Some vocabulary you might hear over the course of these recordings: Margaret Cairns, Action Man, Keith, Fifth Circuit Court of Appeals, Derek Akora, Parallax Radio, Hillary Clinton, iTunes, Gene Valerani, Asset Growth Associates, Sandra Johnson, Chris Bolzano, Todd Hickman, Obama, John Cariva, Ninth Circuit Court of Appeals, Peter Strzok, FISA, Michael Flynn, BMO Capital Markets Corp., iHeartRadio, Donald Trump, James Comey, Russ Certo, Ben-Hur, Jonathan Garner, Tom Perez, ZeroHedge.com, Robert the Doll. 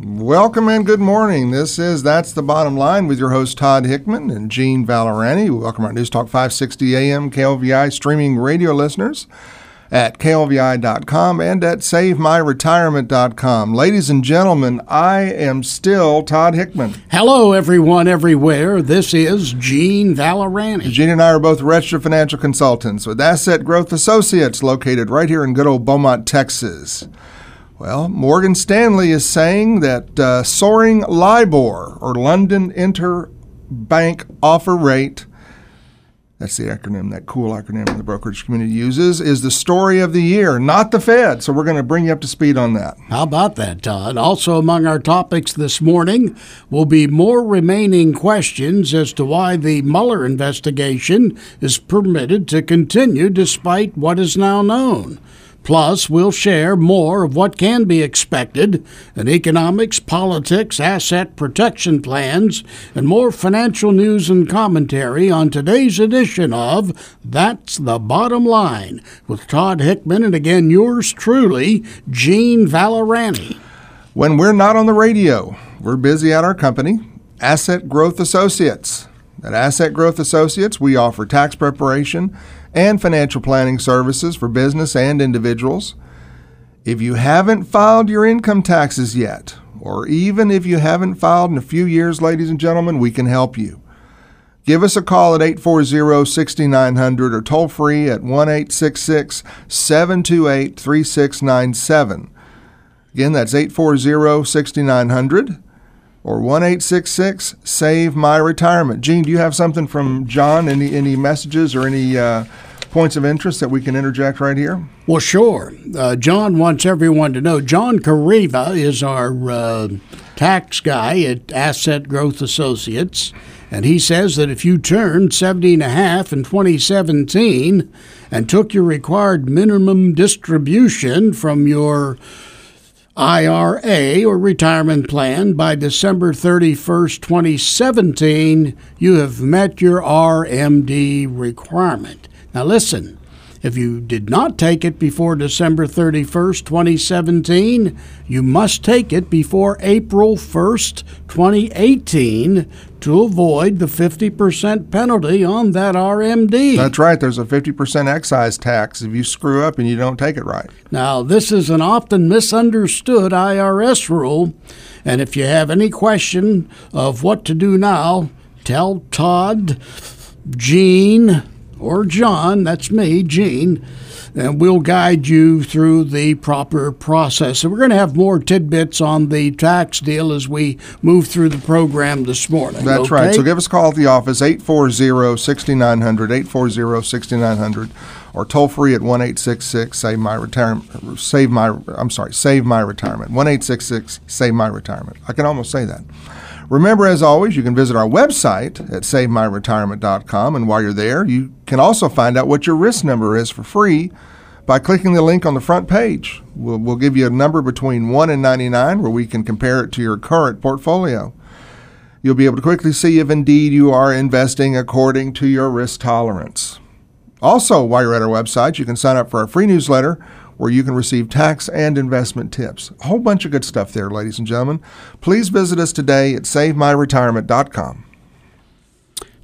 Welcome and good morning. This is That's the Bottom Line with your hosts Todd Hickman and Gene Valerani. Welcome our News Talk 560 AM KLVI streaming radio listeners at KLVI.com and at SaveMyRetirement.com. Ladies and gentlemen, I am still Todd Hickman. Hello, everyone, everywhere. This is Gene Valerani. Gene and I are both registered financial consultants with Asset Growth Associates, located right here in good old Beaumont, Texas. Well, Morgan Stanley is saying that soaring LIBOR, or London Interbank Offer Rate, that's the acronym, that cool acronym the brokerage community uses, is the story of the year, not the Fed. So we're going to bring you up to speed on that. How about that, Todd? Also among our topics this morning will be more remaining questions as to why the Mueller investigation is permitted to continue despite what is now known. Plus, we'll share more of what can be expected in economics, politics, asset protection plans, and more financial news and commentary on today's edition of That's the Bottom Line with Todd Hickman and, again, yours truly, Gene Valerani. When we're not on the radio, we're busy at our company, Asset Growth Associates. At Asset Growth Associates, we offer tax preparation and financial planning services for business and individuals. If you haven't filed your income taxes yet, or even if you haven't filed in a few years, ladies and gentlemen, we can help you. Give us a call at 840-6900 or toll free at 1-866-728-3697. Again, that's 840-6900. Or 1-866-SAVE-MY-RETIREMENT. Gene, do you have something from John? Any messages or any points of interest that we can interject right here? Well, sure. John wants everyone to know. John Cariva is our tax guy at Asset Growth Associates, and he says that if you turned 70 and a half in 2017 and took your required minimum distribution from your IRA or retirement plan by December 31st, 2017, you have met your RMD requirement. Now listen, if you did not take it before December 31st, 2017, you must take it before April 1st, 2018 to avoid the 50% penalty on that RMD. That's right. There's a 50% excise tax if you screw up and you don't take it right. Now, this is an often misunderstood IRS rule, and if you have any question of what to do now, tell Todd, Gene, or John, that's me, Gene, and we'll guide you through the proper process. So we're going to have more tidbits on the tax deal as we move through the program this morning. That's okay? Right. So give us a call at the office, 840-6900, 840-6900, or toll free at 1-866-SAVE-MY-RETIREMENT, SAVE-MY-RETIREMENT, 1-866-SAVE-MY-RETIREMENT. I can almost say that. Remember, as always, you can visit our website at SaveMyRetirement.com, and while you're there, you can also find out what your risk number is for free by clicking the link on the front page. We'll give you a number between 1 and 99 where we can compare it to your current portfolio. You'll be able to quickly see if indeed you are investing according to your risk tolerance. Also, while you're at our website, you can sign up for our free newsletter, where you can receive tax and investment tips. A whole bunch of good stuff there, ladies and gentlemen. Please visit us today at SaveMyRetirement.com.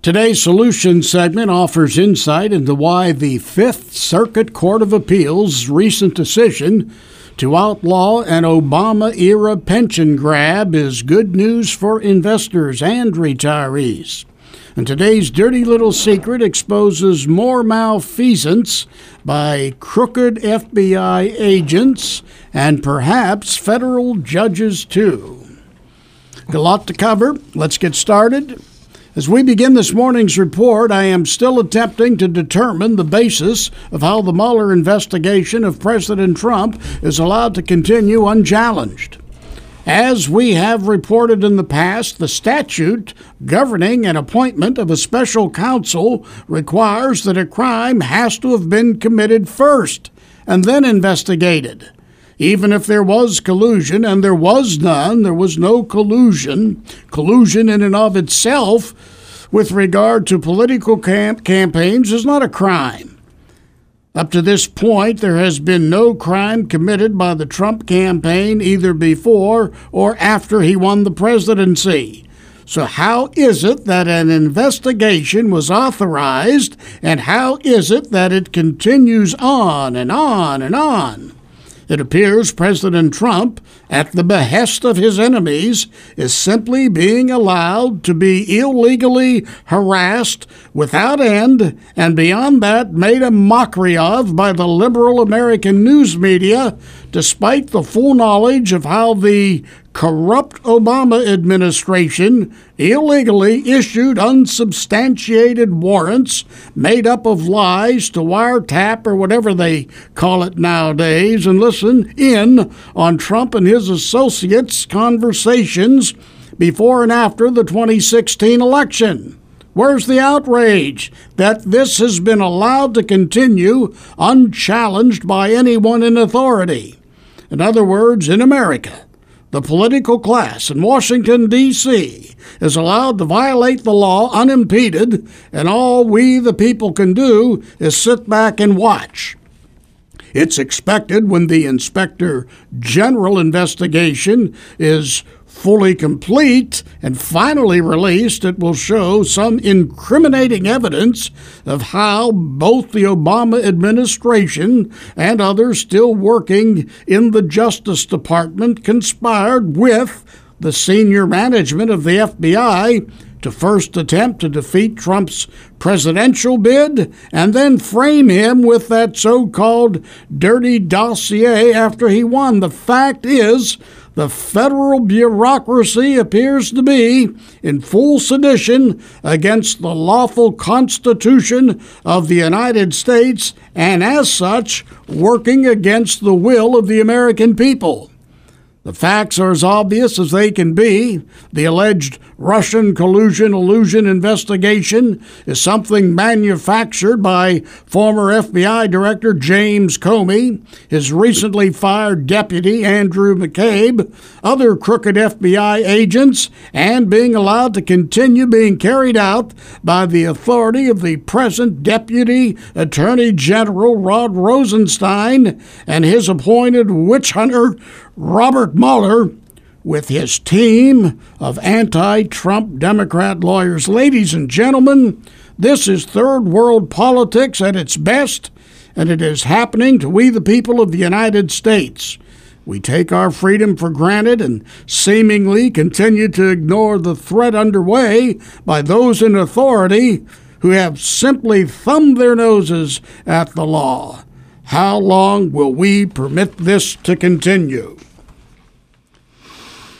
Today's Solution segment offers insight into why the Fifth Circuit Court of Appeals' recent decision to outlaw an Obama-era pension grab is good news for investors and retirees. And today's dirty little secret exposes more malfeasance by crooked FBI agents and perhaps federal judges, too. Got a lot to cover. Let's get started. As we begin this morning's report, I am still attempting to determine the basis of how the Mueller investigation of President Trump is allowed to continue unchallenged. As we have reported in the past, the statute governing an appointment of a special counsel requires that a crime has to have been committed first and then investigated. Even if there was collusion, and there was none, there was no collusion. Collusion in and of itself with regard to political campaigns is not a crime. Up to this point, there has been no crime committed by the Trump campaign either before or after he won the presidency. So how is it that an investigation was authorized, and how is it that it continues on and on and on? It appears President Trump, at the behest of his enemies, is simply being allowed to be illegally harassed without end, and beyond that, made a mockery of by the liberal American news media, despite the full knowledge of how the corrupt Obama administration illegally issued unsubstantiated warrants made up of lies to wiretap or whatever they call it nowadays, and listen in on Trump and his associates' conversations before and after the 2016 election. Where's the outrage that this has been allowed to continue unchallenged by anyone in authority? In other words, in America, the political class in Washington, D.C. is allowed to violate the law unimpeded, and all we, the people, can do is sit back and watch. It's expected when the Inspector General investigation is fully complete and finally released, it will show some incriminating evidence of how both the Obama administration and others still working in the Justice Department conspired with the senior management of the FBI to first attempt to defeat Trump's presidential bid and then frame him with that so-called dirty dossier after he won. The fact is, the federal bureaucracy appears to be in full sedition against the lawful Constitution of the United States and, as such, working against the will of the American people. The facts are as obvious as they can be. The alleged Russian collusion investigation is something manufactured by former FBI Director James Comey, his recently fired deputy Andrew McCabe, other crooked FBI agents, and being allowed to continue being carried out by the authority of the present Deputy Attorney General Rod Rosenstein and his appointed witch hunter Robert Mueller, with his team of anti-Trump Democrat lawyers. Ladies and gentlemen, this is third world politics at its best, and it is happening to we the people of the United States. We take our freedom for granted and seemingly continue to ignore the threat underway by those in authority who have simply thumbed their noses at the law. How long will we permit this to continue?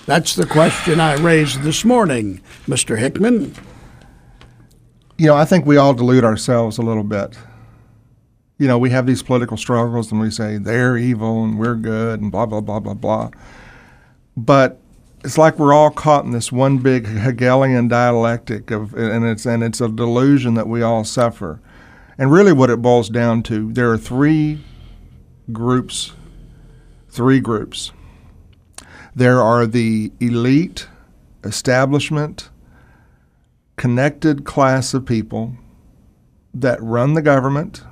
That's the question I raised this morning, Mr. Hickman. You know, I think we all delude ourselves a little bit. You know, we have these political struggles and we say they're evil and we're good and blah, blah, blah, blah, blah. But it's like we're all caught in this one big Hegelian dialectic of, and it's a delusion that we all suffer. And really what it boils down to, there are three groups. There are the elite, establishment, connected class of people that run the government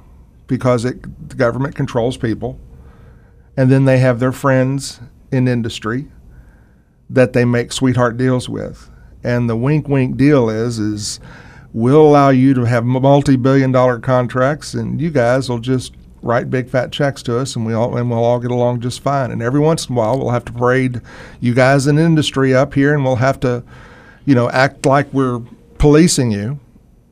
because the government controls people. And then they have their friends in industry that they make sweetheart deals with. And the wink-wink deal is we'll allow you to have multi-billion-dollar contracts, and you guys will just write big fat checks to us, and we'll all get along just fine. And every once in a while, we'll have to parade you guys in industry up here, and we'll have to, you know, act like we're policing you.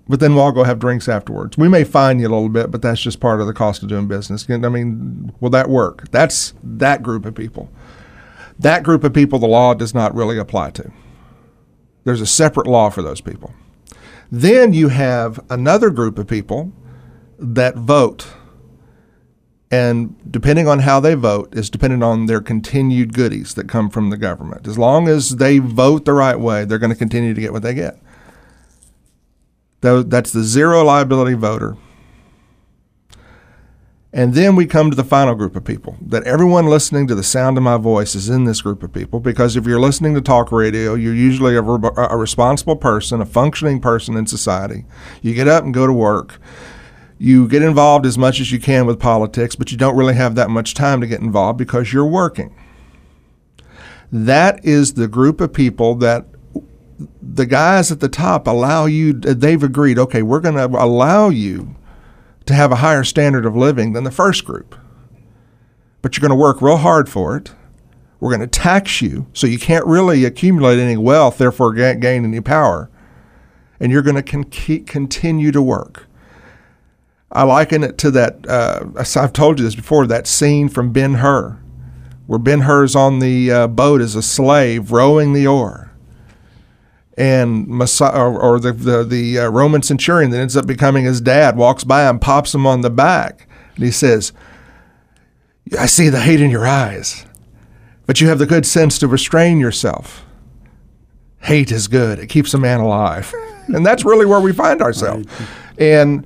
But then we'll all go have drinks afterwards. We may fine you a little bit, but that's just part of the cost of doing business. I mean, will that work? That's that group of people. That group of people, the law does not really apply to. There's a separate law for those people. Then you have another group of people that vote And depending on how they vote is dependent on their continued goodies that come from the government. As long as they vote the right way, they're going to continue to get what they get. That's the zero liability voter. And then we come to the final group of people, that everyone listening to the sound of my voice is in this group of people, because if you're listening to talk radio, you're usually a responsible person, a functioning person in society. You get up and go to work. You get involved as much as you can with politics, but you don't really have that much time to get involved because you're working. That is the group of people that the guys at the top allow you, they've agreed, okay, we're going to allow you to have a higher standard of living than the first group. But you're going to work real hard for it. We're going to tax you, so you can't really accumulate any wealth, therefore gain any power. And you're going to continue to work. I liken it to that, I've told you this before, that scene from Ben-Hur, where Ben-Hur's on the boat as a slave rowing the oar, and the Roman centurion that ends up becoming his dad walks by and pops him on the back, and he says, I see the hate in your eyes, but you have the good sense to restrain yourself. Hate is good. It keeps a man alive. And that's really where we find ourselves. And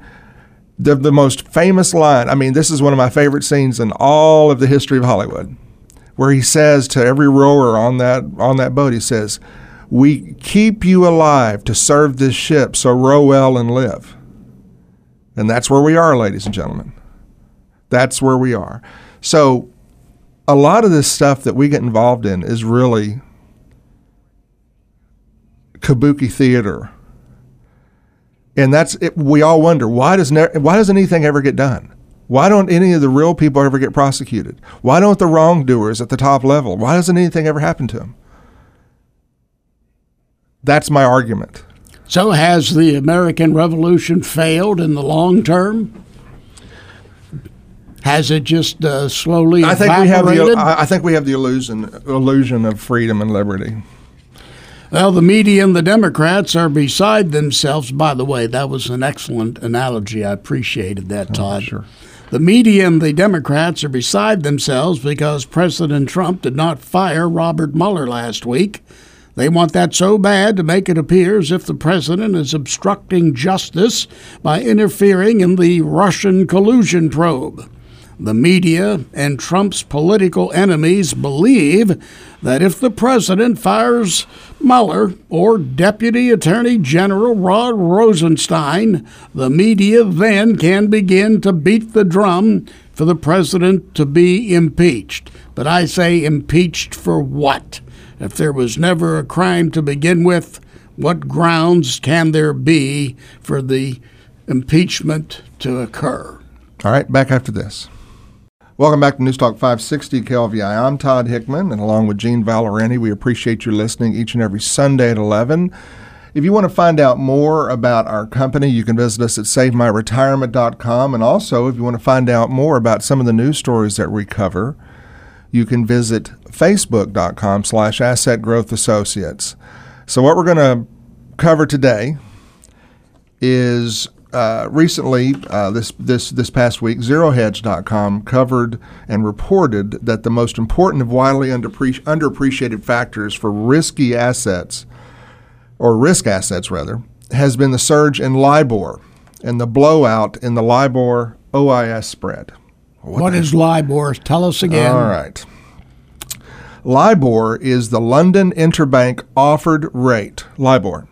the most famous line, I mean, this is one of my favorite scenes in all of the history of Hollywood, where he says to every rower on that boat, he says, we keep you alive to serve this ship, so row well and live. And that's where we are, ladies and gentlemen. That's where we are. So a lot of this stuff that we get involved in is really kabuki theater. And that's it. We all wonder, why doesn't anything ever get done? Why don't any of the real people ever get prosecuted? Why don't the wrongdoers at the top level, why doesn't anything ever happen to them? That's my argument. So has the American Revolution failed in the long term? Has it just slowly evaporated? I think we have the illusion of freedom and liberty. Well, the media and the Democrats are beside themselves. By the way, that was an excellent analogy. I appreciated that, Todd. Oh, sure. The media and the Democrats are beside themselves because President Trump did not fire Robert Mueller last week. They want that so bad to make it appear as if the president is obstructing justice by interfering in the Russian collusion probe. The media and Trump's political enemies believe that if the president fires Mueller or Deputy Attorney General Rod Rosenstein, the media then can begin to beat the drum for the president to be impeached. But I say impeached for what? If there was never a crime to begin with, what grounds can there be for the impeachment to occur? All right, back after this. Welcome back to News Talk 560 KLVI. I'm Todd Hickman, and along with Gene Valerani, we appreciate you listening each and every Sunday at 11. If you want to find out more about our company, you can visit us at SaveMyRetirement.com. And also, if you want to find out more about some of the news stories that we cover, you can visit Facebook.com/Asset Growth Associates. So what we're going to cover today is recently, this past week, ZeroHedge.com covered and reported that the most important of widely underappreciated factors for risk assets has been the surge in LIBOR and the blowout in the LIBOR OIS spread. What is LIBOR? Tell us again. All right. LIBOR is the London Interbank Offered Rate, LIBOR.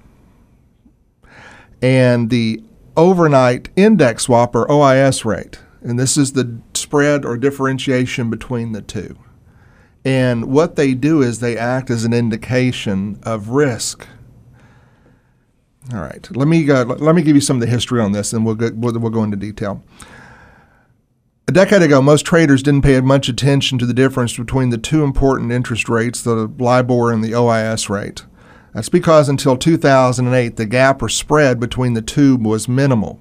And the overnight index swap, or OIS rate. And this is the spread or differentiation between the two. And what they do is they act as an indication of risk. All right. Let me give you some of the history on this, and we'll go into detail. A decade ago, most traders didn't pay much attention to the difference between the two important interest rates, the LIBOR and the OIS rate. That's because until 2008, the gap or spread between the two was minimal.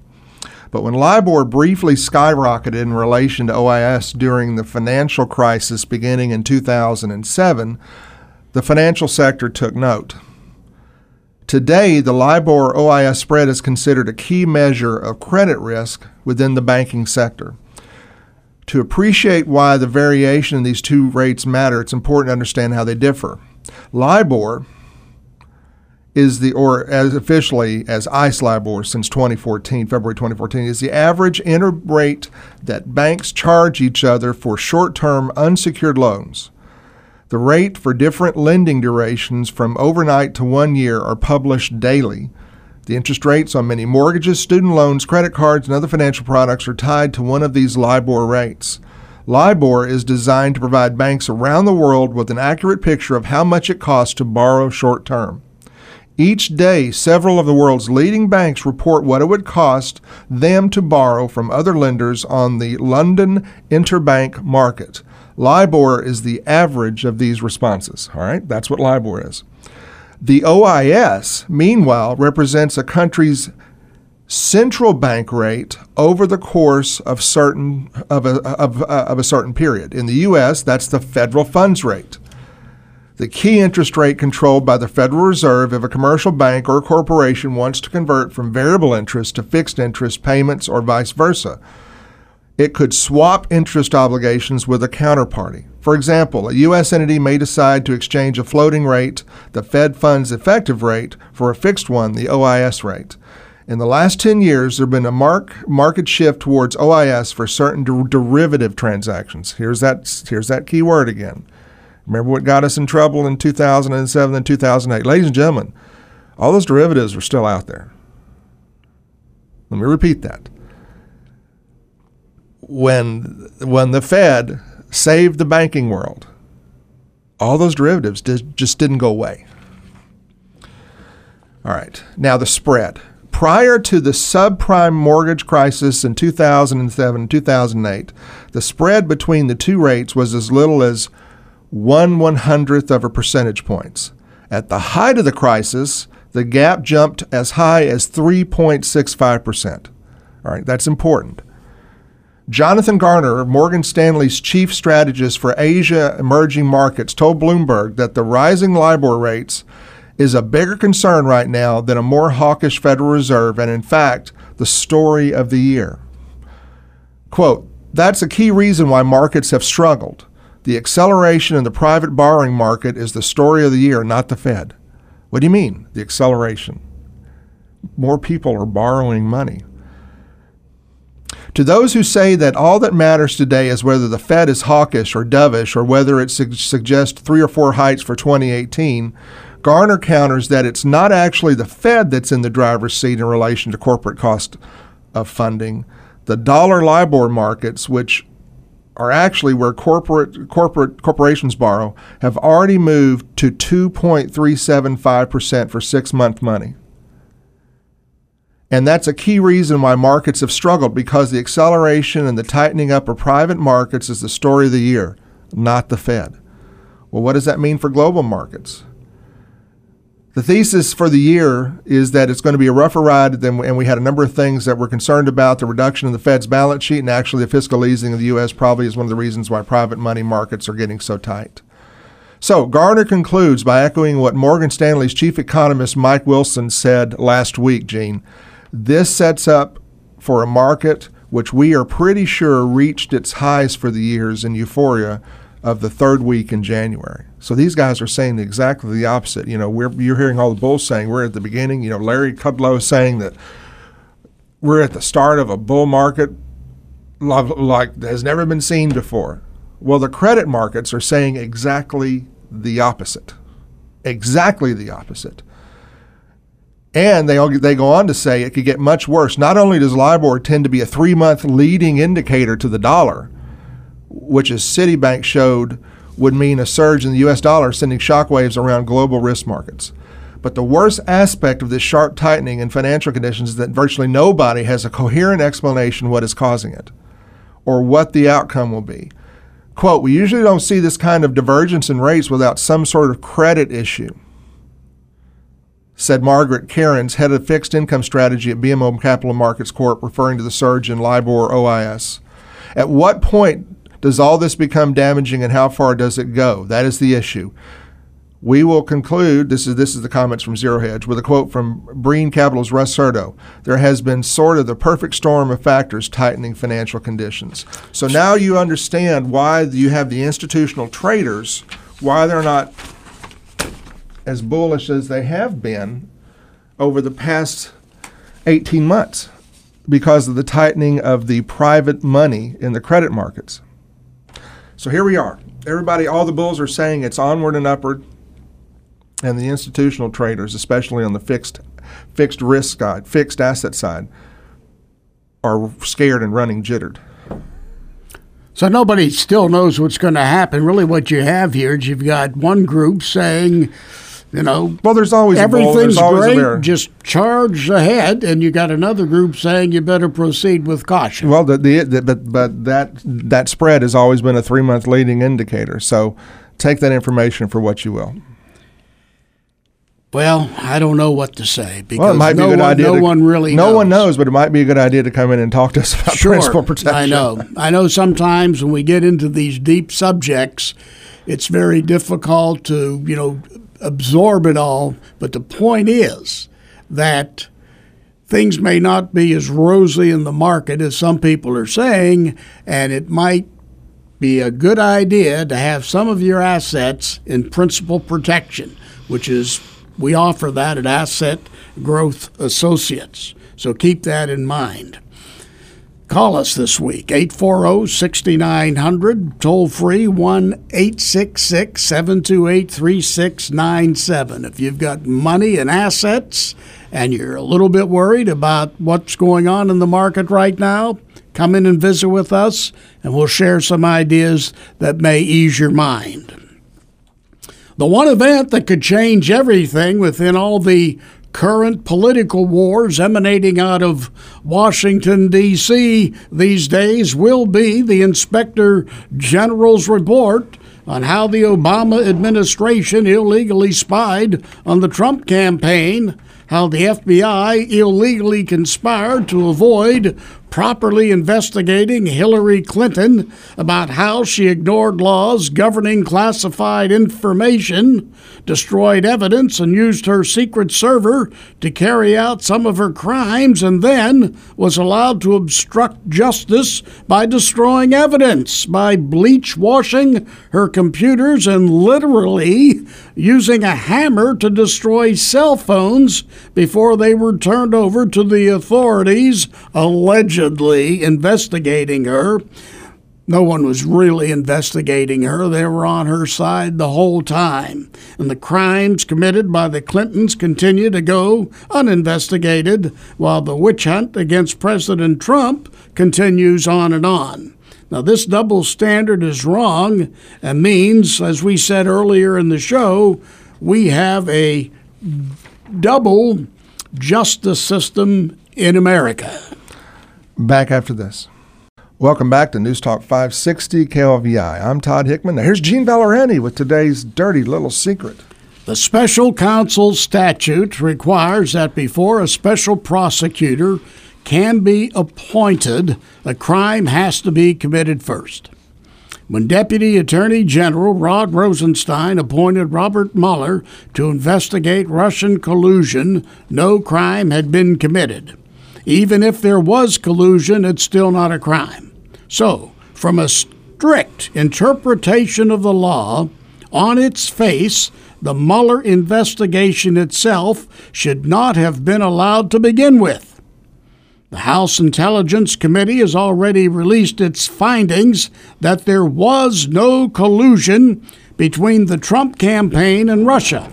But when LIBOR briefly skyrocketed in relation to OIS during the financial crisis beginning in 2007, the financial sector took note. Today, the LIBOR-OIS spread is considered a key measure of credit risk within the banking sector. To appreciate why the variation in these two rates matter, it's important to understand how they differ. LIBOR is the, or as officially as ICE LIBOR since February 2014, is the average inter rate that banks charge each other for short-term unsecured loans. The rate for different lending durations from overnight to 1 year are published daily. The interest rates on many mortgages, student loans, credit cards, and other financial products are tied to one of these LIBOR rates. LIBOR is designed to provide banks around the world with an accurate picture of how much it costs to borrow short-term. Each day, several of the world's leading banks report what it would cost them to borrow from other lenders on the London interbank market. LIBOR is the average of these responses. All right, that's what LIBOR is. The OIS, meanwhile, represents a country's central bank rate over the course of a certain period. In the U.S., that's the federal funds rate, the key interest rate controlled by the Federal Reserve if a commercial bank or corporation wants to convert from variable interest to fixed interest payments or vice versa. It could swap interest obligations with a counterparty. For example, a U.S. entity may decide to exchange a floating rate, the Fed funds effective rate, for a fixed one, the OIS rate. In the last 10 years, there have been a market shift towards OIS for certain derivative transactions. Here's that key word again. Remember what got us in trouble in 2007 and 2008. Ladies and gentlemen, all those derivatives are still out there. Let me repeat that. When the Fed saved the banking world, all those derivatives just didn't go away. All right, now the spread. Prior to the subprime mortgage crisis in 2007 and 2008, the spread between the two rates was as little as 1/100th of a percentage points. At the height of the crisis, the gap jumped as high as 3.65%. All right, that's important. Jonathan Garner, Morgan Stanley's chief strategist for Asia emerging markets, told Bloomberg that the rising LIBOR rates is a bigger concern right now than a more hawkish Federal Reserve, and in fact, the story of the year. Quote, "That's a key reason why markets have struggled. The acceleration in the private borrowing market is the story of the year, not the Fed." What do you mean, the acceleration? More people are borrowing money. To those who say that all that matters today is whether the Fed is hawkish or dovish or whether it suggests three or four hikes for 2018, Garner counters that it's not actually the Fed that's in the driver's seat in relation to corporate cost of funding. The dollar LIBOR markets, which are actually where corporations borrow, have already moved to 2.375% for 6-month money. And that's a key reason why markets have struggled, because the acceleration and the tightening up of private markets is the story of the year, not the Fed. Well, what does that mean for global markets? The thesis for the year is that it's going to be a rougher ride, and we had a number of things that we're concerned about. The reduction in the Fed's balance sheet and actually the fiscal easing of the U.S. probably is one of the reasons why private money markets are getting so tight. So Garner concludes by echoing what Morgan Stanley's chief economist Mike Wilson said last week, Gene. This sets up for a market which we are pretty sure reached its highs for the years in euphoria of the third week in January. So these guys are saying exactly the opposite. You know, you're hearing all the bulls saying we're at the beginning. You know, Larry Kudlow saying that we're at the start of a bull market like has never been seen before. Well, the credit markets are saying exactly the opposite. Exactly the opposite. And they go on to say it could get much worse. Not only does LIBOR tend to be a 3-month leading indicator to the dollar, which as Citibank showed would mean a surge in the U.S. dollar sending shockwaves around global risk markets. But the worst aspect of this sharp tightening in financial conditions is that virtually nobody has a coherent explanation what is causing it or what the outcome will be. Quote, "We usually don't see this kind of divergence in rates without some sort of credit issue," said Margaret Cairns, head of fixed income strategy at BMO Capital Markets Corp., referring to the surge in LIBOR OIS. At what point does all this become damaging and how far does it go? That is the issue. We will conclude, this is the comments from Zero Hedge, with a quote from Breen Capital's Russ Certo. There has been sort of the perfect storm of factors tightening financial conditions. So now you understand why you have the institutional traders, why they're not as bullish as they have been over the past 18 months because of the tightening of the private money in the credit markets. So here we are. Everybody, all the bulls are saying it's onward and upward. And the institutional traders, especially on the fixed risk side, fixed asset side, are scared and running jittered. So nobody still knows what's going to happen. Really what you have here is you've got one group saying, well, there's always everything's a bull. There's great, always a just charge ahead, and you got another group saying you better proceed with caution. Well, that spread has always been a 3-month leading indicator, so take that information for what you will. Well, I don't know what to say because no one knows, but it might be a good idea to come in and talk to us about principal protection. I know sometimes when we get into these deep subjects, it's very difficult to, absorb it all, but the point is that things may not be as rosy in the market as some people are saying, and it might be a good idea to have some of your assets in principal protection, which is we offer that at Asset Growth Associates. So keep that in mind. Call us this week, 840-6900, toll-free 1-866-728-3697. If you've got money and assets and you're a little bit worried about what's going on in the market right now, come in and visit with us, and we'll share some ideas that may ease your mind. The one event that could change everything within all the current political wars emanating out of Washington, D.C. these days will be the Inspector General's report on how the Obama administration illegally spied on the Trump campaign, how the FBI illegally conspired to avoid properly investigating Hillary Clinton about how she ignored laws governing classified information, destroyed evidence, and used her secret server to carry out some of her crimes, and then was allowed to obstruct justice by destroying evidence, by bleach washing her computers, and literally using a hammer to destroy cell phones before they were turned over to the authorities, allegedly investigating her. No one was really investigating her. They were on her side the whole time. And the crimes committed by the Clintons continue to go uninvestigated, while the witch hunt against President Trump continues on and on. Now, this double standard is wrong and means, as we said earlier in the show, we have a double justice system in America. Back after this. Welcome back to News Talk 560 KLVI. I'm Todd Hickman. Now, here's Gene Valerani with today's dirty little secret. The special counsel statute requires that before a special prosecutor can be appointed, a crime has to be committed first. When Deputy Attorney General Rod Rosenstein appointed Robert Mueller to investigate Russian collusion, no crime had been committed. Even if there was collusion, it's still not a crime. So, from a strict interpretation of the law, on its face, the Mueller investigation itself should not have been allowed to begin with. The House Intelligence Committee has already released its findings that there was no collusion between the Trump campaign and Russia.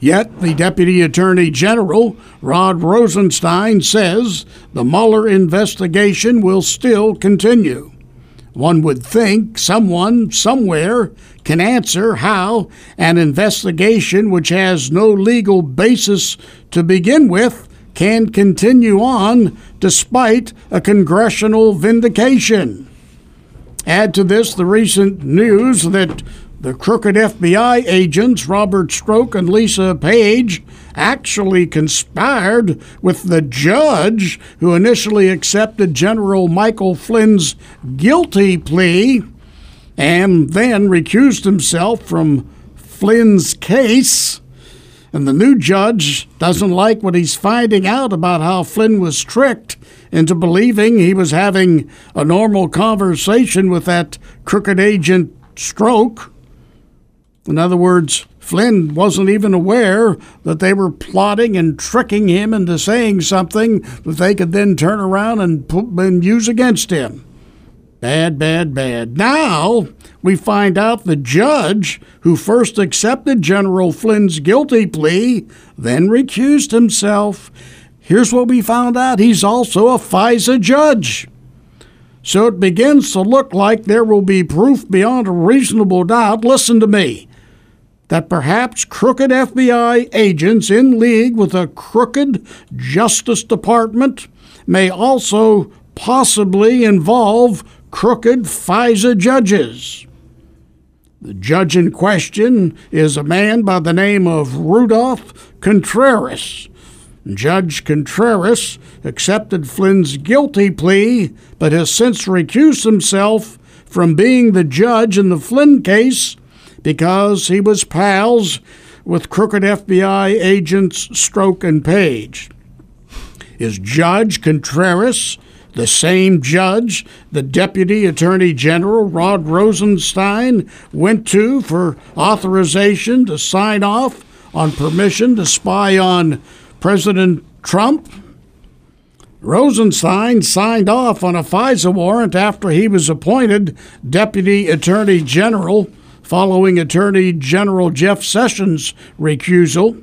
Yet, the Deputy Attorney General, Rod Rosenstein, says the Mueller investigation will still continue. One would think someone, somewhere, can answer how an investigation which has no legal basis to begin with can continue on despite a congressional vindication. Add to this the recent news that the crooked FBI agents Robert Strzok and Lisa Page actually conspired with the judge who initially accepted General Michael Flynn's guilty plea and then recused himself from Flynn's case, and the new judge doesn't like what he's finding out about how Flynn was tricked into believing he was having a normal conversation with that crooked agent Strzok. In other words, Flynn wasn't even aware that they were plotting and tricking him into saying something that they could then turn around and use against him. Bad, bad, bad. Now we find out the judge who first accepted General Flynn's guilty plea then recused himself. Here's what we found out. He's also a FISA judge. So it begins to look like there will be proof beyond a reasonable doubt, listen to me, that perhaps crooked FBI agents in league with a crooked Justice Department may also possibly involve crooked FISA judges. The judge in question is a man by the name of Rudolph Contreras. Judge Contreras accepted Flynn's guilty plea, but has since recused himself from being the judge in the Flynn case because he was pals with crooked FBI agents Strzok and Page. Is Judge Contreras the same judge the Deputy Attorney General Rod Rosenstein went to for authorization to sign off on permission to spy on President Trump? Rosenstein signed off on a FISA warrant after he was appointed Deputy Attorney General following Attorney General Jeff Sessions' recusal.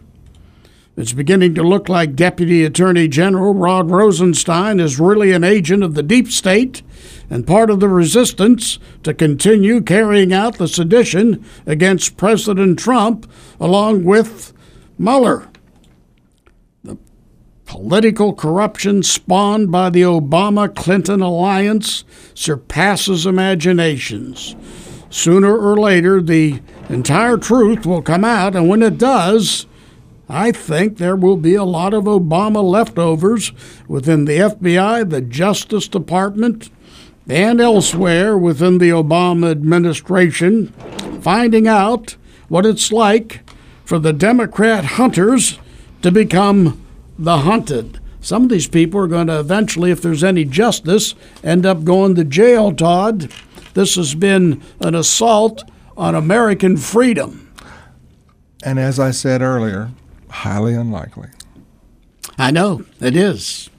It's beginning to look like Deputy Attorney General Rod Rosenstein is really an agent of the deep state and part of the resistance to continue carrying out the sedition against President Trump along with Mueller. The political corruption spawned by the Obama-Clinton alliance surpasses imaginations. Sooner or later, the entire truth will come out, and when it does, I think there will be a lot of Obama leftovers within the FBI, the Justice Department, and elsewhere within the Obama administration, finding out what it's like for the Democrat hunters to become the hunted. Some of these people are going to eventually, if there's any justice, end up going to jail, Todd. This has been an assault on American freedom. And as I said earlier, highly unlikely. I know, it is.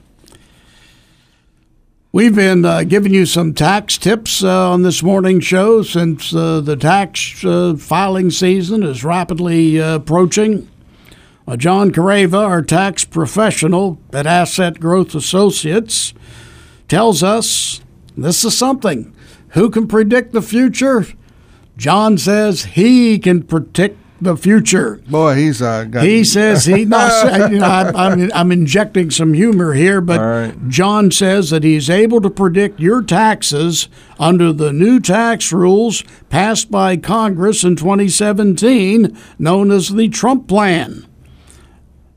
We've been giving you some tax tips on this morning's show since the tax filing season is rapidly approaching. John Cariva, our tax professional at Asset Growth Associates, tells us this is something. Who can predict the future? John says he can predict the future. Boy, I'm injecting some humor here, but right. John says that he's able to predict your taxes under the new tax rules passed by Congress in 2017, known as the Trump Plan.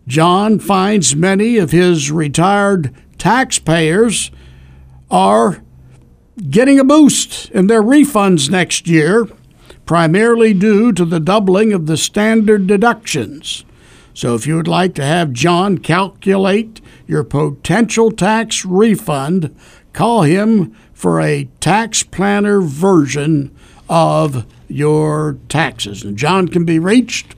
John finds many of his retired taxpayers are getting a boost in their refunds next year, primarily due to the doubling of the standard deductions. So if you would like to have John calculate your potential tax refund, call him for a tax planner version of your taxes. And John can be reached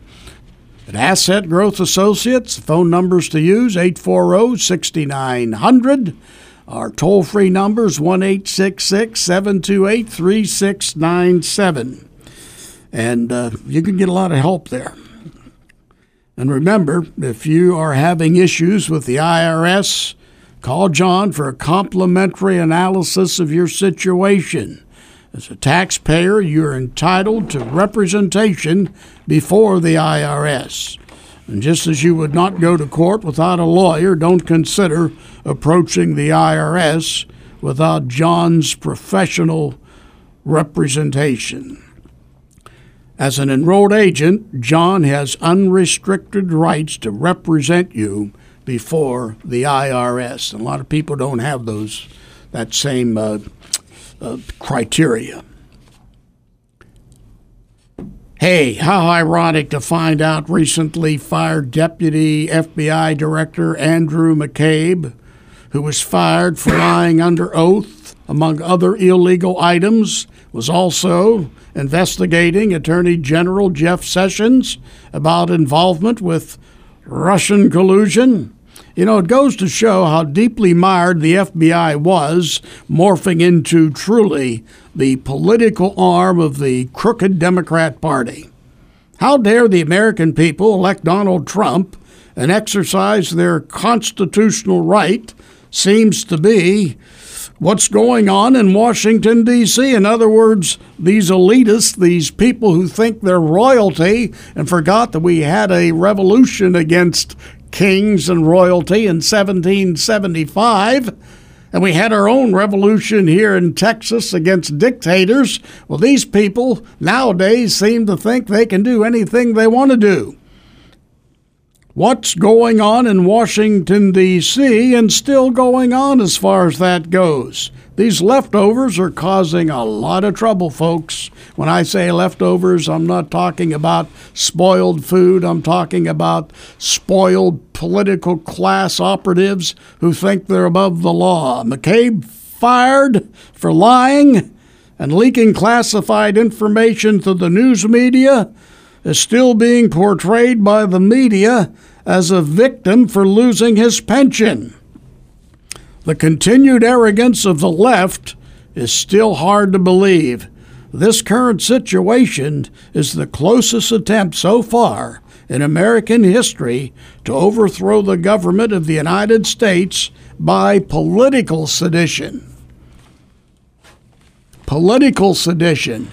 at Asset Growth Associates. Phone numbers to use, 840-6900. Our toll-free number is 1-866-728-3697. And you can get a lot of help there. And remember, if you are having issues with the IRS, call John for a complimentary analysis of your situation. As a taxpayer, you're entitled to representation before the IRS. And just as you would not go to court without a lawyer, don't consider approaching the IRS without John's professional representation. As an enrolled agent, John has unrestricted rights to represent you before the IRS. And a lot of people don't have that same criteria. Hey, how ironic to find out recently fired Deputy FBI Director Andrew McCabe, who was fired for lying under oath, among other illegal items, was also investigating Attorney General Jeff Sessions about involvement with Russian collusion. You know, it goes to show how deeply mired the FBI was, morphing into truly the political arm of the crooked Democrat Party. How dare the American people elect Donald Trump and exercise their constitutional right seems to be what's going on in Washington, D.C. In other words, these elitists, these people who think they're royalty and forgot that we had a revolution against kings and royalty in 1775, and we had our own revolution here in Texas against dictators. Well, these people nowadays seem to think they can do anything they want to do. What's going on in Washington, D.C., and still going on as far as that goes? These leftovers are causing a lot of trouble, folks. When I say leftovers, I'm not talking about spoiled food. I'm talking about spoiled political class operatives who think they're above the law. McCabe fired for lying and leaking classified information to the news media is still being portrayed by the media as a victim for losing his pension. The continued arrogance of the left is still hard to believe. This current situation is the closest attempt so far in American history to overthrow the government of the United States by political sedition. Political sedition.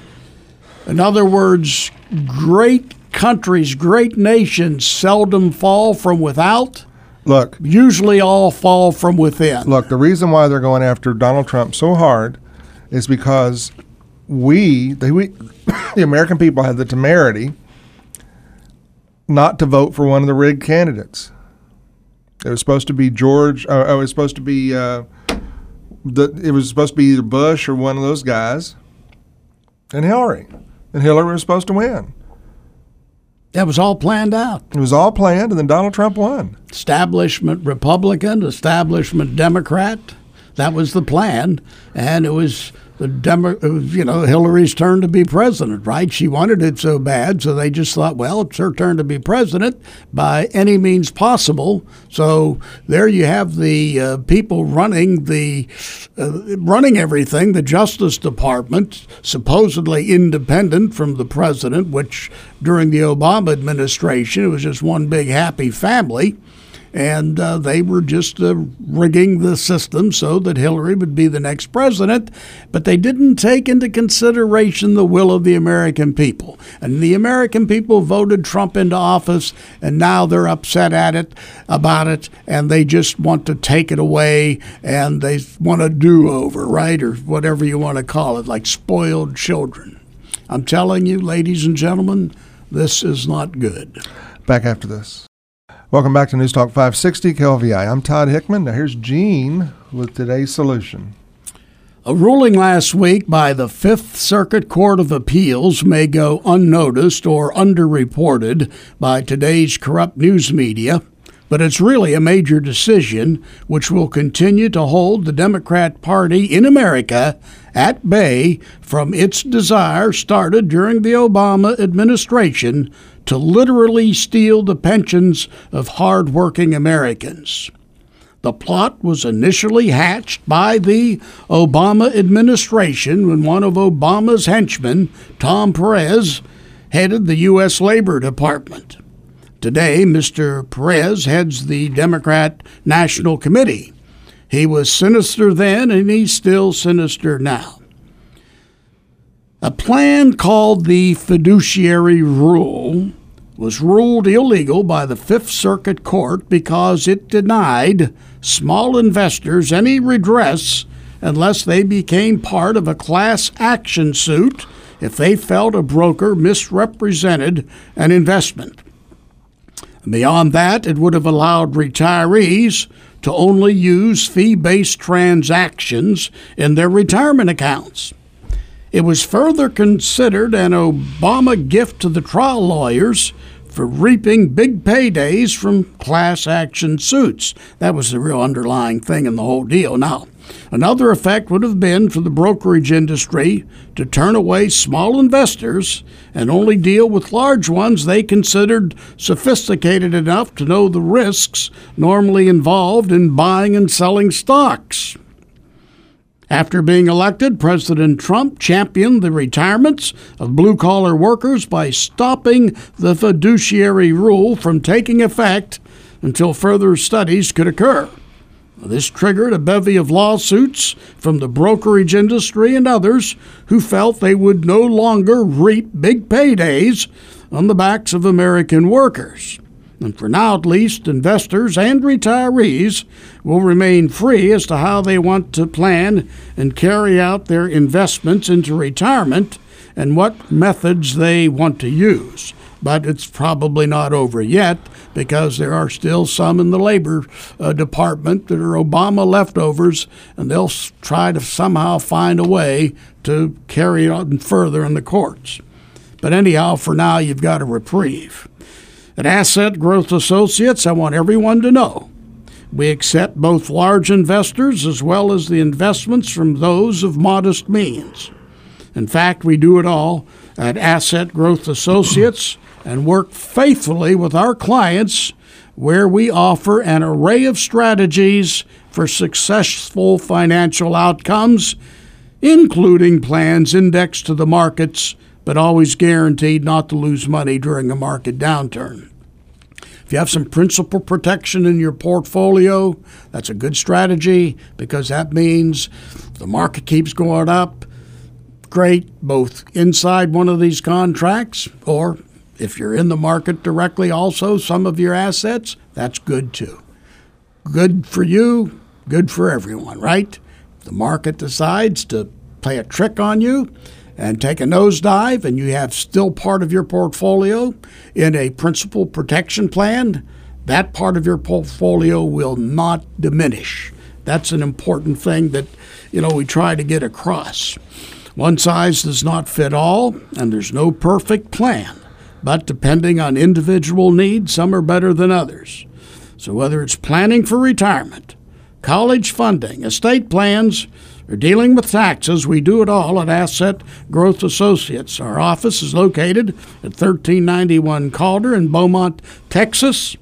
In other words, great countries, great nations seldom fall from without. Look, usually all fall from within. Look, the reason why they're going after Donald Trump so hard is because the American people had the temerity not to vote for one of the rigged candidates. It was supposed to be either Bush or one of those guys, and Hillary. And Hillary was supposed to win. That was all planned out. It was all planned, and then Donald Trump won. Establishment Republican, establishment Democrat. That was the plan, and it was Hillary's turn to be president, right? She wanted it so bad, so they just thought, well, it's her turn to be president by any means possible. So there you have the people running everything, the Justice Department, supposedly independent from the president, which during the Obama administration, it was just one big happy family. And they were just rigging the system so that Hillary would be the next president. But they didn't take into consideration the will of the American people. And the American people voted Trump into office, and now they're upset about it, and they just want to take it away, and they want a do-over, right, or whatever you want to call it, like spoiled children. I'm telling you, ladies and gentlemen, this is not good. Back after this. Welcome back to News Talk 560 KLVI. I'm Todd Hickman. Now here's Gene with today's solution. A ruling last week by the Fifth Circuit Court of Appeals may go unnoticed or underreported by today's corrupt news media, but it's really a major decision which will continue to hold the Democrat Party in America at bay from its desire started during the Obama administration to literally steal the pensions of hard-working Americans. The plot was initially hatched by the Obama administration when one of Obama's henchmen, Tom Perez, headed the U.S. Labor Department. Today, Mr. Perez heads the Democrat National Committee. He was sinister then, and he's still sinister now. A plan called the Fiduciary Rule was ruled illegal by the Fifth Circuit Court because it denied small investors any redress unless they became part of a class action suit if they felt a broker misrepresented an investment. Beyond that, it would have allowed retirees to only use fee-based transactions in their retirement accounts. It was further considered an Obama gift to the trial lawyers for reaping big paydays from class action suits. That was the real underlying thing in the whole deal. Now, another effect would have been for the brokerage industry to turn away small investors and only deal with large ones they considered sophisticated enough to know the risks normally involved in buying and selling stocks. After being elected, President Trump championed the retirements of blue-collar workers by stopping the fiduciary rule from taking effect until further studies could occur. This triggered a bevy of lawsuits from the brokerage industry and others who felt they would no longer reap big paydays on the backs of American workers. And for now, at least, investors and retirees will remain free as to how they want to plan and carry out their investments into retirement and what methods they want to use. But it's probably not over yet, because there are still some in the Labor Department that are Obama leftovers, and they'll try to somehow find a way to carry it on further in the courts. But anyhow, for now, you've got a reprieve. At Asset Growth Associates, I want everyone to know we accept both large investors as well as the investments from those of modest means. In fact, we do it all at Asset Growth Associates and work faithfully with our clients, where we offer an array of strategies for successful financial outcomes, including plans indexed to the markets, but always guaranteed not to lose money during a market downturn. If you have some principal protection in your portfolio, that's a good strategy, because that means the market keeps going up. Great, both inside one of these contracts, or if you're in the market directly also, some of your assets, that's good too. Good for you, good for everyone, right? If the market decides to play a trick on you and take a nosedive, and you have still part of your portfolio in a principal protection plan, that part of your portfolio will not diminish. That's an important thing that, you know, we try to get across. One size does not fit all, and there's no perfect plan. But depending on individual needs, some are better than others. So whether it's planning for retirement, college funding, estate plans, or dealing with taxes, we do it all at Asset Growth Associates. Our office is located at 1391 Calder in Beaumont, Texas.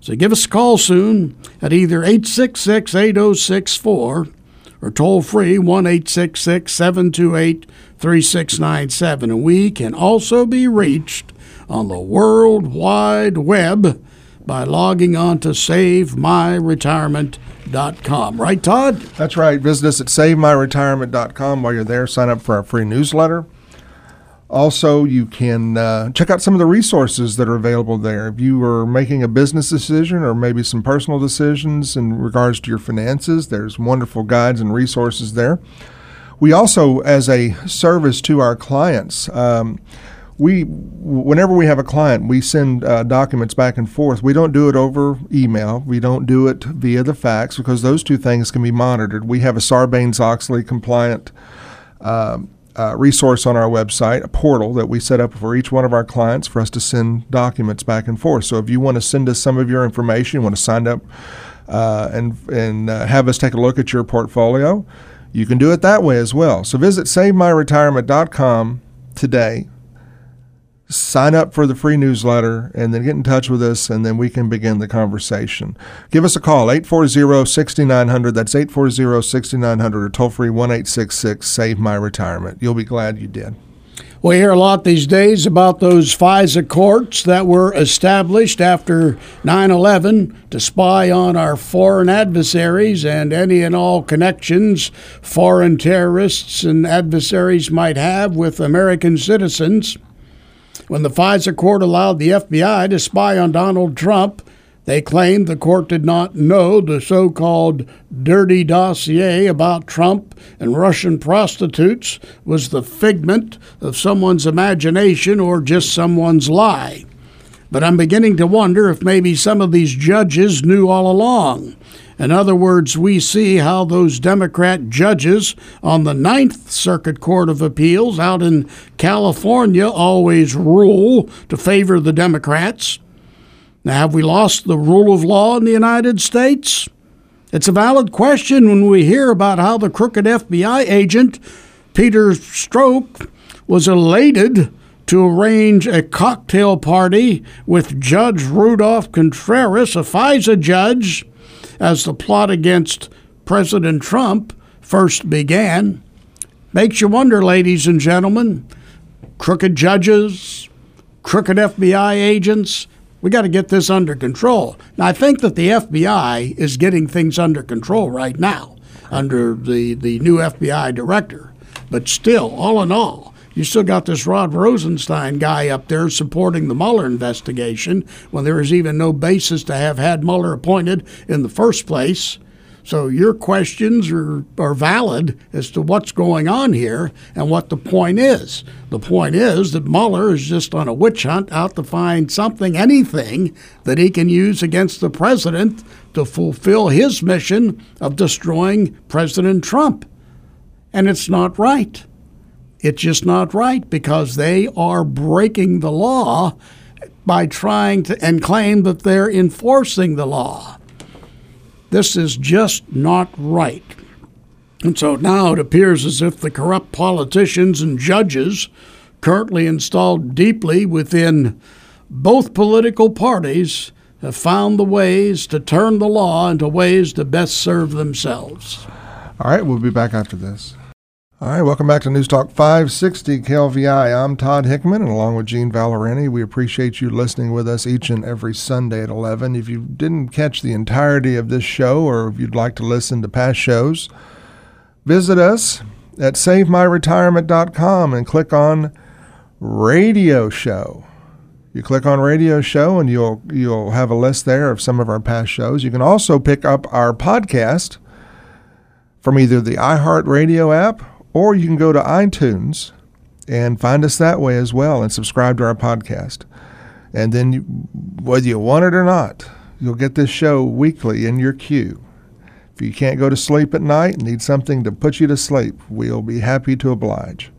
So give us a call soon at either 866-8064 or toll free 1-866-728-3697. And we can also be reached on the World Wide Web by logging on to SaveMyRetirement.com. Right, Todd? That's right. Visit us at SaveMyRetirement.com. While you're there, sign up for our free newsletter. Also, you can check out some of the resources that are available there. If you are making a business decision or maybe some personal decisions in regards to your finances, there's wonderful guides and resources there. We also, as a service to our clients, whenever we have a client, we send documents back and forth. We don't do it over email. We don't do it via the fax, because those two things can be monitored. We have a Sarbanes-Oxley compliant resource on our website, a portal that we set up for each one of our clients for us to send documents back and forth. So if you want to send us some of your information, you want to sign up and have us take a look at your portfolio, you can do it that way as well. So visit SaveMyRetirement.com today. Sign up for the free newsletter, and then get in touch with us, and then we can begin the conversation. Give us a call, 840-6900. That's 840-6900, or toll-free 1-866-SAVE-MY-RETIREMENT. You'll be glad you did. We hear a lot these days about those FISA courts that were established after 9/11 to spy on our foreign adversaries and any and all connections foreign terrorists and adversaries might have with American citizens. When the FISA court allowed the FBI to spy on Donald Trump, they claimed the court did not know the so-called dirty dossier about Trump and Russian prostitutes was the figment of someone's imagination or just someone's lie. But I'm beginning to wonder if maybe some of these judges knew all along. In other words, we see how those Democrat judges on the Ninth Circuit Court of Appeals out in California always rule to favor the Democrats. Now, have we lost the rule of law in the United States? It's a valid question when we hear about how the crooked FBI agent, Peter Strzok, was elated to arrange a cocktail party with Judge Rudolph Contreras, a FISA judge, as the plot against President Trump first began. Makes you wonder, ladies and gentlemen, crooked judges, crooked FBI agents, we got to get this under control. Now, I think that the FBI is getting things under control right now under the new FBI director. But still, all in all, you still got this Rod Rosenstein guy up there supporting the Mueller investigation when there is even no basis to have had Mueller appointed in the first place. So your questions are valid as to what's going on here and what the point is. The point is that Mueller is just on a witch hunt out to find something, anything, that he can use against the president to fulfill his mission of destroying President Trump. And it's not right. It's just not right because they are breaking the law by trying to and claim that they're enforcing the law. This is just not right. And so now it appears as if the corrupt politicians and judges currently installed deeply within both political parties have found the ways to turn the law into ways to best serve themselves. All right, we'll be back after this. All right, welcome back to News Talk 560 KLVI. I'm Todd Hickman, and along with Gene Valerani, we appreciate you listening with us each and every Sunday at 11. If you didn't catch the entirety of this show or if you'd like to listen to past shows, visit us at SaveMyRetirement.com and click on Radio Show. You click on Radio Show, and you'll have a list there of some of our past shows. You can also pick up our podcast from either the iHeartRadio app, or you can go to iTunes and find us that way as well and subscribe to our podcast. And then, whether you want it or not, you'll get this show weekly in your queue. If you can't go to sleep at night and need something to put you to sleep, we'll be happy to oblige.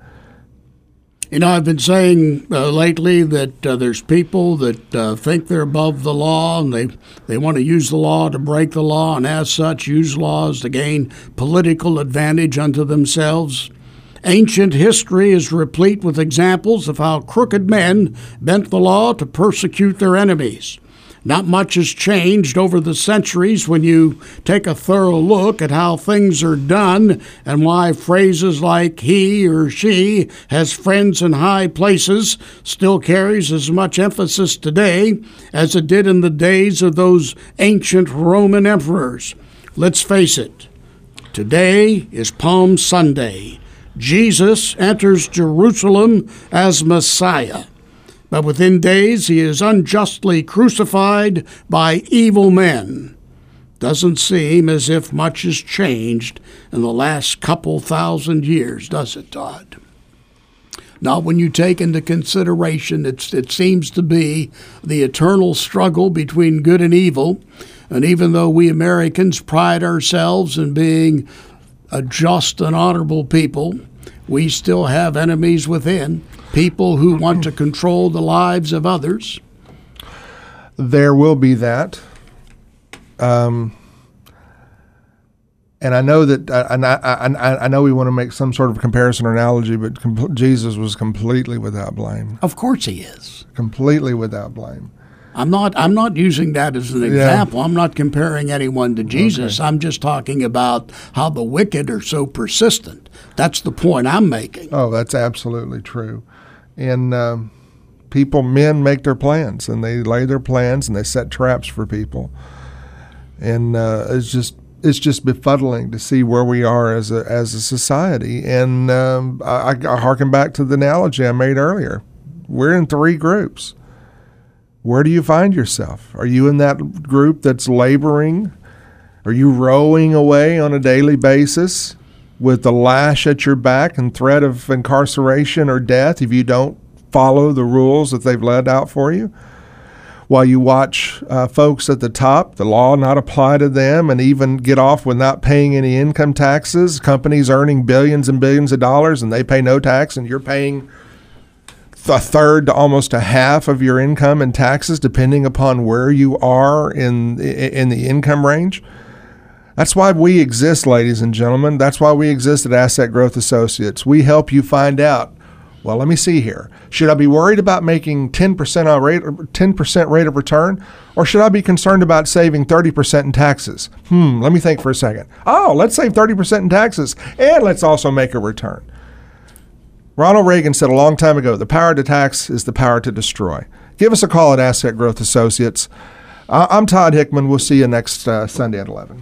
You know, I've been saying lately that there's people that think they're above the law and they want to use the law to break the law and as such use laws to gain political advantage unto themselves. Ancient history is replete with examples of how crooked men bent the law to persecute their enemies. Not much has changed over the centuries when you take a thorough look at how things are done and why phrases like he or she has friends in high places still carries as much emphasis today as it did in the days of those ancient Roman emperors. Let's face it, today is Palm Sunday. Jesus enters Jerusalem as Messiah. But within days he is unjustly crucified by evil men. Doesn't seem as if much has changed in the last couple thousand years, does it, Todd? Now, when you take into consideration, it seems to be the eternal struggle between good and evil. And even though we Americans pride ourselves in being a just and honorable people, we still have enemies within, people who want to control the lives of others. There will be that. And I know that I know we want to make some sort of comparison or analogy, but Jesus was completely without blame. Of course he is. Completely without blame. I'm not using that as an example. Yeah. I'm not comparing anyone to Jesus. Okay. I'm just talking about how the wicked are so persistent. That's the point I'm making. Oh, that's absolutely true. And men make their plans, and they lay their plans, and they set traps for people. And it's just befuddling to see where we are as a society. And I harken back to the analogy I made earlier. We're in three groups. Where do you find yourself? Are you in that group that's laboring? Are you rowing away on a daily basis with the lash at your back and threat of incarceration or death if you don't follow the rules that they've laid out for you? while you watch folks at the top, the law not apply to them, and even get off with not paying any income taxes, companies earning billions and billions of dollars, and they pay no tax, and you're paying a third to almost a half of your income in taxes, depending upon where you are in the income range. That's why we exist, ladies and gentlemen. That's why we exist at Asset Growth Associates. We help you find out, well, let me see here. Should I be worried about making 10% rate of return, or should I be concerned about saving 30% in taxes? Let me think for a second. Oh, let's save 30% in taxes, and let's also make a return. Ronald Reagan said a long time ago, the power to tax is the power to destroy. Give us a call at Asset Growth Associates. I'm Todd Hickman. We'll see you next Sunday at 11.